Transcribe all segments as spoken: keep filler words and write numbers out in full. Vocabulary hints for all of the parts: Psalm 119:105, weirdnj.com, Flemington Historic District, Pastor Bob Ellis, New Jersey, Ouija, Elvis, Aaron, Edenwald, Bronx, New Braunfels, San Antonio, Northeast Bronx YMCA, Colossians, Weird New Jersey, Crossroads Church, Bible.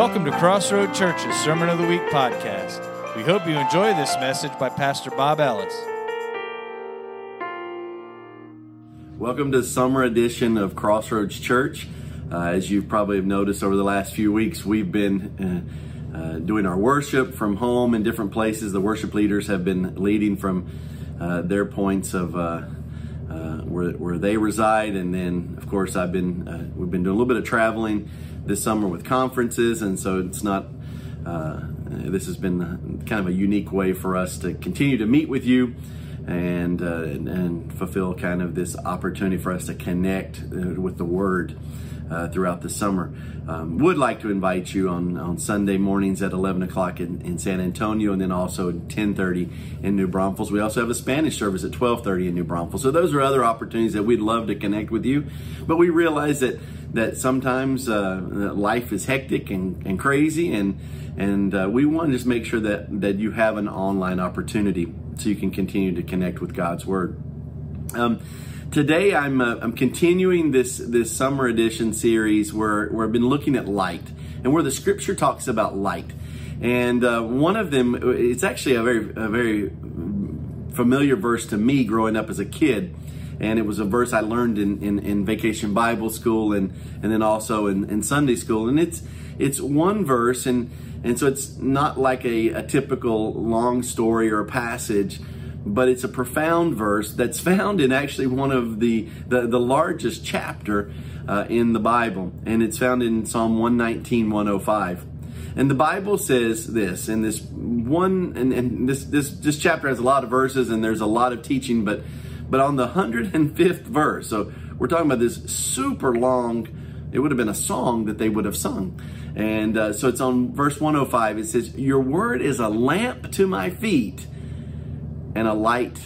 Welcome to Crossroads Church's Sermon of the Week podcast. We hope you enjoy this message by Pastor Bob Ellis. Welcome to the summer edition of Crossroads Church. Uh, as you probably have noticed over the last few weeks, we've been uh, uh, doing our worship from home in different places. The worship leaders have been leading from uh, their points of uh, uh, where, where they reside, and then, of course, I've been uh, we've been doing a little bit of traveling this summer with conferences, and so it's not uh, this has been kind of a unique way for us to continue to meet with you and uh, and, and fulfill kind of this opportunity for us to connect uh, with the Word uh, throughout the summer. Um, would like to invite you on, on Sunday mornings at eleven o'clock in, in San Antonio, and then also at ten thirty in New Braunfels. We also have a Spanish service at twelve thirty in New Braunfels. So those are other opportunities that we'd love to connect with you, but we realize that that sometimes uh, life is hectic and, and crazy, and and uh, we want to just make sure that, that you have an online opportunity so you can continue to connect with God's Word. Um, today I'm uh, I'm continuing this this summer edition series where, where I've been looking at light and where the Scripture talks about light, and uh, one of them, it's actually a very a very familiar verse to me growing up as a kid. And it was a verse I learned in, in, in vacation Bible school and, and then also in, in Sunday school. And it's it's one verse, and, and so it's not like a, a typical long story or a passage, but it's a profound verse that's found in actually one of the, the, the largest chapter uh, in the Bible. And it's found in Psalm one nineteen, one oh five. And the Bible says this, and this one, and, and this, this, this chapter has a lot of verses and there's a lot of teaching, but But on the one hundred fifth verse, so we're talking about this super long, it would have been a song that they would have sung. And uh, so it's on verse one oh five, it says, "Your word is a lamp to my feet and a light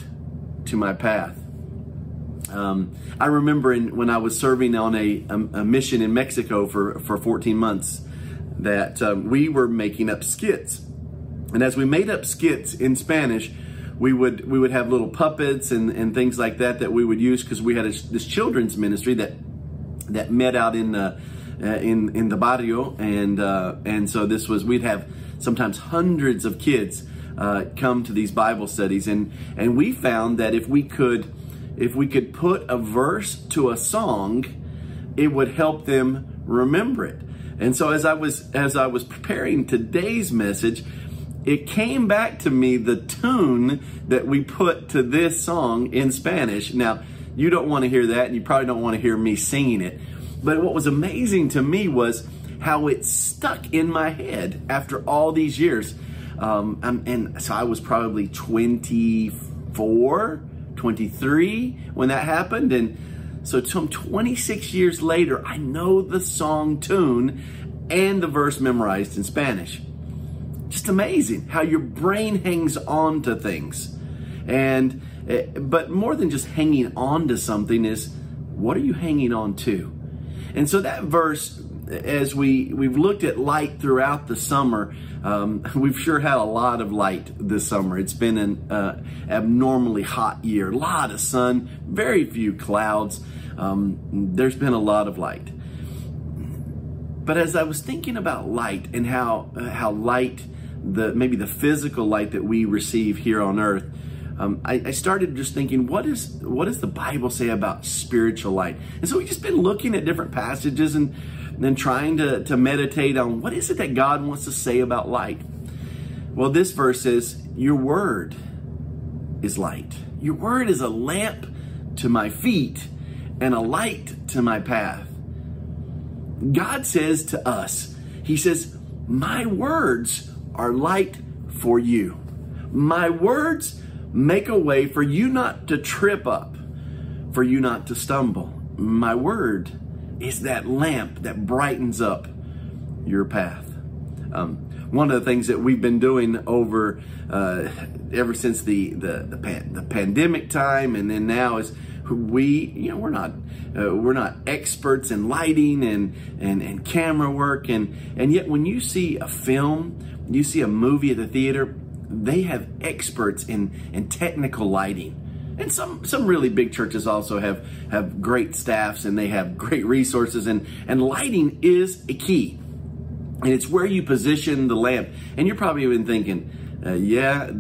to my path." Um, I remember in, when I was serving on a, a, a mission in Mexico for, for fourteen months that um, we were making up skits. And as we made up skits in Spanish, We would we would have little puppets and, and things like that that we would use, because we had a, this children's ministry that that met out in the uh, in in the barrio, and uh, and so this was we'd have sometimes hundreds of kids uh, come to these Bible studies, and and we found that if we could if we could put a verse to a song, it would help them remember it. And so as I was as I was preparing today's message, it came back to me the tune that we put to this song in Spanish. Now, you don't want to hear that, and you probably don't want to hear me singing it. But what was amazing to me was how it stuck in my head after all these years. Um, and, and so I was probably twenty-four, twenty-three when that happened. And so some twenty-six years later, I know the song tune and the verse memorized in Spanish. Just amazing how your brain hangs on to things. And but more than just hanging on to something is, what are you hanging on to? And so that verse, as we we've looked at light throughout the summer, um, we've sure had a lot of light this summer. It's been an uh, abnormally hot year, a lot of sun, very few clouds. Um, there's been a lot of light. But as I was thinking about light and how uh, how light The, maybe the physical light that we receive here on earth, um, I, I started just thinking, what is what does the Bible say about spiritual light? And so we've just been looking at different passages and then trying to, to meditate on what is it that God wants to say about light. Well, this verse says, "Your word is light. Your word is a lamp to my feet and a light to my path." God says to us, He says, "My words are light for you. My words make a way for you not to trip up, for you not to stumble. My word is that lamp that brightens up your path." Um, one of the things that we've been doing over uh, ever since the the the, pan, the pandemic time, and then now is we you know we're not uh, we're not experts in lighting and and and camera work, and and yet when you see a film. You see a movie at the theater, they have experts in, in technical lighting. And some, some really big churches also have, have great staffs, and they have great resources, and, and lighting is a key. And it's where you position the lamp. And you're probably even thinking, uh, yeah,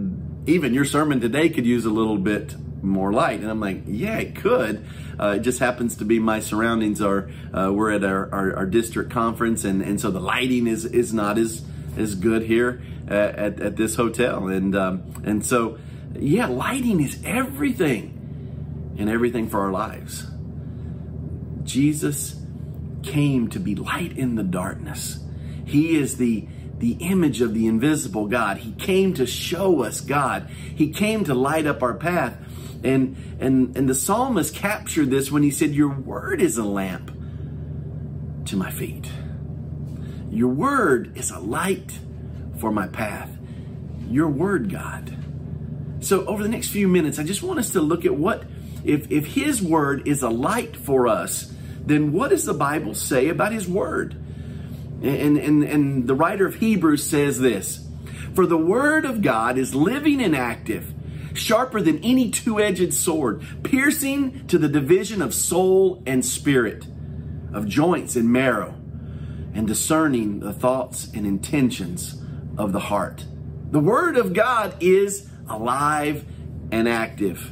even your sermon today could use a little bit more light. And I'm like, yeah, it could. Uh, it just happens to be my surroundings are, uh, we're at our, our, our district conference. And, and so the lighting is, is not as, as good here at, at, at this hotel. And, um, and so, yeah, lighting is everything, and everything for our lives. Jesus came to be light in the darkness. He is the the image of the invisible God. He came to show us God. He came to light up our path. And and and the psalmist captured this when he said, your word is a lamp to my feet. Your word is a light for my path. Your word, God. So over the next few minutes, I just want us to look at what, if, if his word is a light for us, then what does the Bible say about his word? And, and, and the writer of Hebrews says this, for the word of God is living and active, sharper than any two-edged sword, piercing to the division of soul and spirit, of joints and marrow, and discerning the thoughts and intentions of the heart. The word of God is alive and active.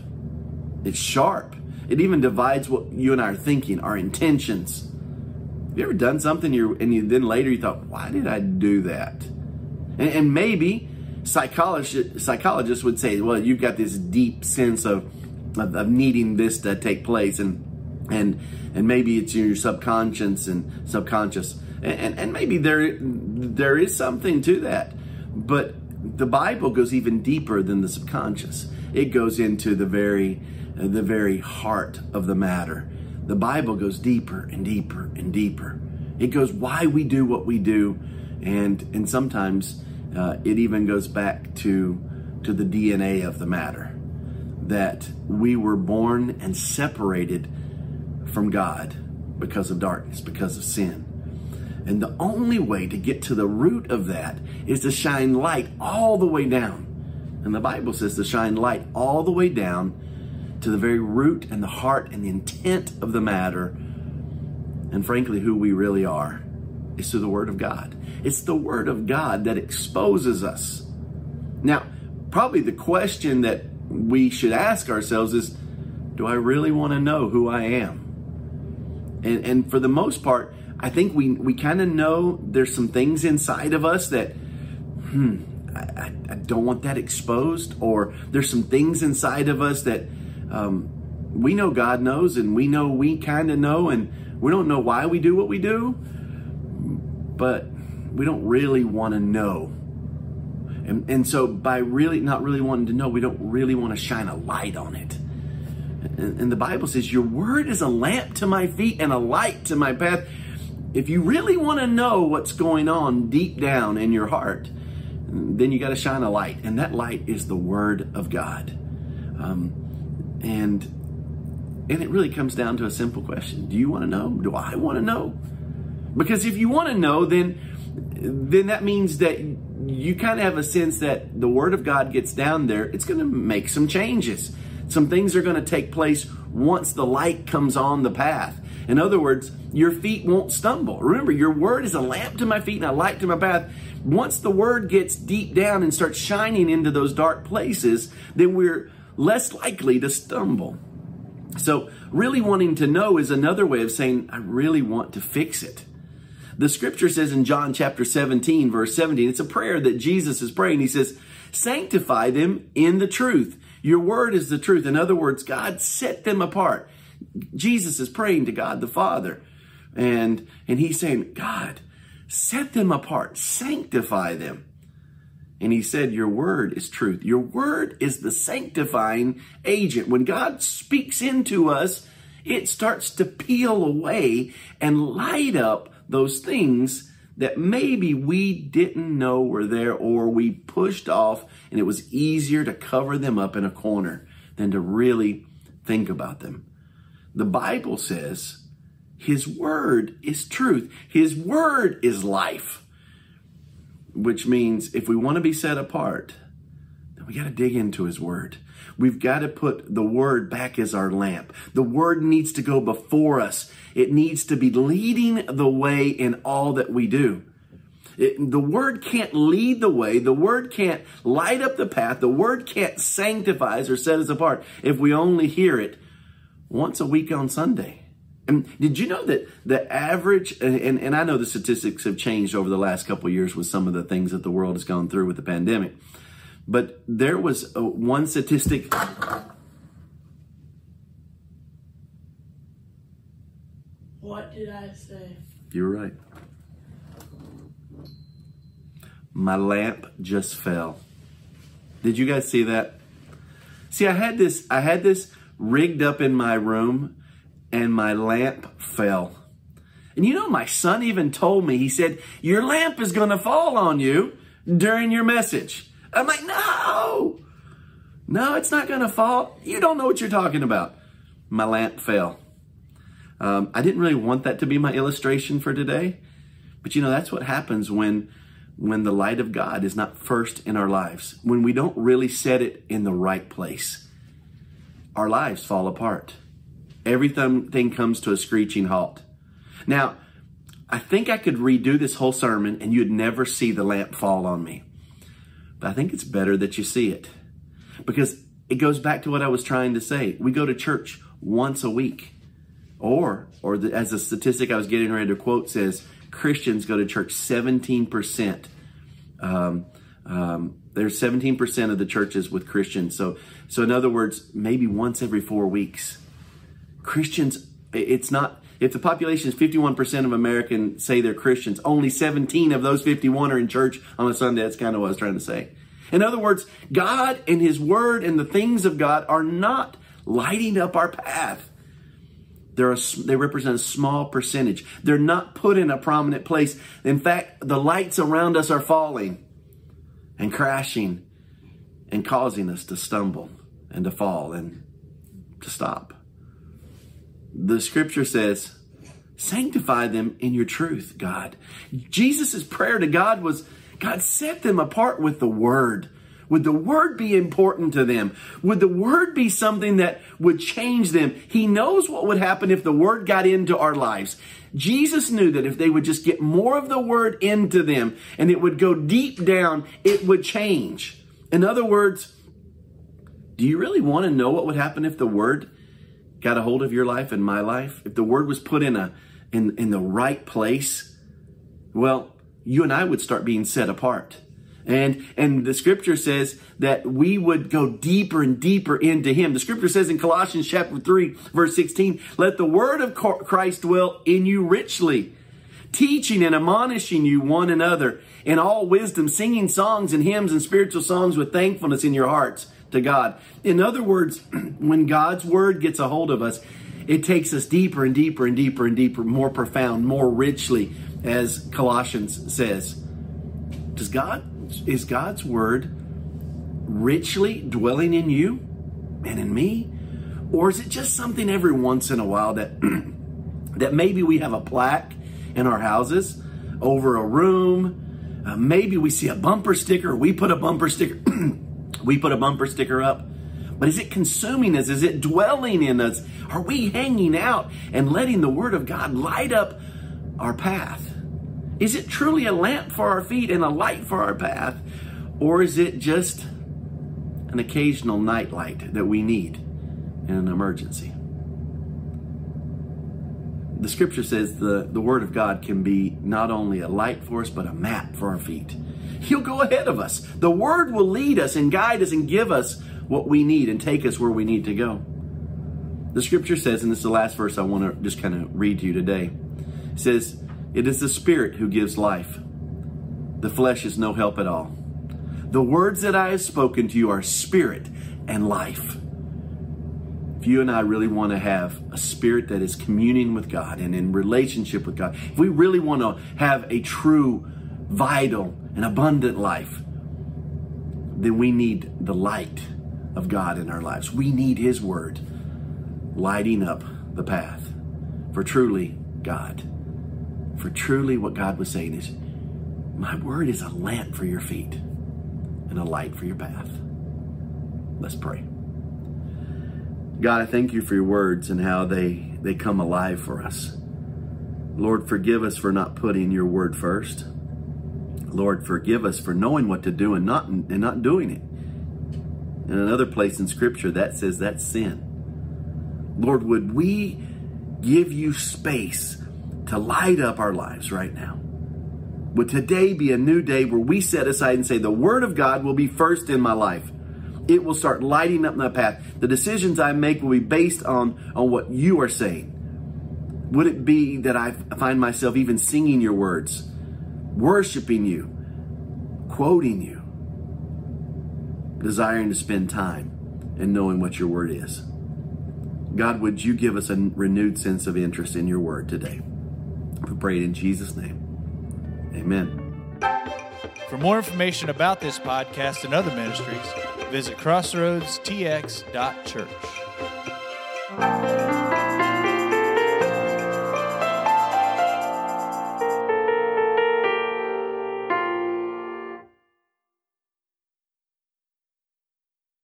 It's sharp. It even divides what you and I are thinking, our intentions. Have you ever done something you're, and you, then later you thought, why did I do that? And, and maybe psychologists, psychologists would say, well, you've got this deep sense of, of, of needing this to take place. And, and, and maybe it's your subconscious and subconscious. And, and, and maybe there, there is something to that. But the Bible goes even deeper than the subconscious. It goes into the very, the very heart of the matter. The Bible goes deeper and deeper and deeper. It goes why we do what we do. And, and sometimes uh, it even goes back to, to the D N A of the matter, that we were born and separated from God because of darkness, because of sin. And the only way to get to the root of that is to shine light all the way down. And the Bible says to shine light all the way down to the very root and the heart and the intent of the matter, and frankly, who we really are, is through the Word of God. It's the Word of God that exposes us. Now, probably the question that we should ask ourselves is, do I really want to know who I am? And, and for the most part, I think we, we kind of know there's some things inside of us that, hmm, I, I don't want that exposed, or there's some things inside of us that um, we know God knows, and we know we kind of know, and we don't know why we do what we do, but we don't really want to know. And, and so by really not really wanting to know, we don't really want to shine a light on it. And, and the Bible says, your word is a lamp to my feet and a light to my path. If you really want to know what's going on deep down in your heart, then you got to shine a light. And that light is the Word of God. Um, and, and it really comes down to a simple question. Do you want to know? Do I want to know? Because if you want to know, then, then that means that you kind of have a sense that the Word of God gets down there. It's going to make some changes. Some things are going to take place once the light comes on the path. In other words, your feet won't stumble. Remember, your word is a lamp to my feet and a light to my path. Once the word gets deep down and starts shining into those dark places, then we're less likely to stumble. So really wanting to know is another way of saying, I really want to fix it. The scripture says in John chapter seventeen, verse seventeen, it's a prayer that Jesus is praying. He says, sanctify them in the truth. Your word is the truth. In other words, God, set them apart. Jesus is praying to God the Father, and, and he's saying, God, set them apart, sanctify them. And he said, your word is truth. Your word is the sanctifying agent. When God speaks into us, it starts to peel away and light up those things that maybe we didn't know were there, or we pushed off, and it was easier to cover them up in a corner than to really think about them. The Bible says his word is truth. His word is life, which means if we want to be set apart, then we got to dig into his word. We've got to put the word back as our lamp. The word needs to go before us. It needs to be leading the way in all that we do. It, the word can't lead the way. The word can't light up the path. The word can't sanctify us or set us apart if we only hear it once a week on Sunday. And did you know that the average, and, and I know the statistics have changed over the last couple of years with some of the things that the world has gone through with the pandemic, but there was a, one statistic. What did I say? You're right. My lamp just fell. Did you guys see that? See, I had this, I had this rigged up in my room, and my lamp fell. And you know, my son even told me, he said, your lamp is going to fall on you during your message. I'm like, no, no, it's not going to fall. You don't know what you're talking about. My lamp fell. Um, I didn't really want that to be my illustration for today, but you know, that's what happens when, when the light of God is not first in our lives, when we don't really set it in the right place, our lives fall apart. Everything comes to a screeching halt. Now, I think I could redo this whole sermon and you'd never see the lamp fall on me. But I think it's better that you see it, because it goes back to what I was trying to say. We go to church once a week, or, or the, as the statistic I was getting ready to quote says, Christians go to church seventeen percent. Um, um, there's seventeen percent of the churches with Christians. So, so in other words, maybe once every four weeks. Christians, it's not, if the population is fifty-one percent of Americans say they're Christians, only seventeen of those fifty-one are in church on a Sunday. That's kind of what I was trying to say. In other words, God and his word and the things of God are not lighting up our path. They're a, they represent a small percentage. They're not put in a prominent place. In fact, the lights around us are falling and crashing and causing us to stumble and to fall and to stop. The scripture says, sanctify them in your truth, God. Jesus's prayer to God was, God, set them apart with the word. Would the word be important to them? Would the word be something that would change them? He knows what would happen if the word got into our lives. Jesus knew that if they would just get more of the word into them and it would go deep down, it would change. In other words, do you really want to know what would happen if the word got a hold of your life and my life? If the word was put in a in in the right place, well, you and I would start being set apart. And and the scripture says that we would go deeper and deeper into him. The scripture says in Colossians chapter three, verse sixteen, let the word of Christ dwell in you richly, teaching and admonishing you one another in all wisdom, singing songs and hymns and spiritual songs with thankfulness in your hearts to God. In other words, when God's word gets a hold of us, it takes us deeper and deeper and deeper and deeper, more profound, more richly, as Colossians says. Does God, is God's word richly dwelling in you and in me? Or is it just something every once in a while that, that maybe we have a plaque in our houses over a room? Uh, maybe we see a bumper sticker. We put a bumper sticker. We put a bumper sticker up, but is it consuming us? Is it dwelling in us? Are we hanging out and letting the word of God light up our path? Is it truly a lamp for our feet and a light for our path? Or is it just an occasional nightlight that we need in an emergency? The scripture says the, the word of God can be not only a light for us, but a map for our feet. He'll go ahead of us. The word will lead us and guide us and give us what we need and take us where we need to go. The scripture says, and this is the last verse I want to just kind of read to you today. It says, it is the spirit who gives life. The flesh is no help at all. The words that I have spoken to you are spirit and life. If you and I really want to have a spirit that is communing with God and in relationship with God, if we really want to have a true, vital, an abundant life, then we need the light of God in our lives. We need his word lighting up the path for truly God, for truly what God was saying is, my word is a lamp for your feet and a light for your path. Let's pray. God, I thank you for your words and how they, they come alive for us. Lord, forgive us for not putting your word first. Lord, forgive us for knowing what to do and not and not doing it. In another place in Scripture, that says that's sin. Lord, would we give you space to light up our lives right now? Would today be a new day where we set aside and say, the Word of God will be first in my life. It will start lighting up my path. The decisions I make will be based on, on what you are saying. Would it be that I find myself even singing your words, worshiping you, quoting you, desiring to spend time and knowing what your word is? God, would you give us a renewed sense of interest in your word today? We pray it in Jesus' name. Amen. For more information about this podcast and other ministries, visit crossroads t x dot church.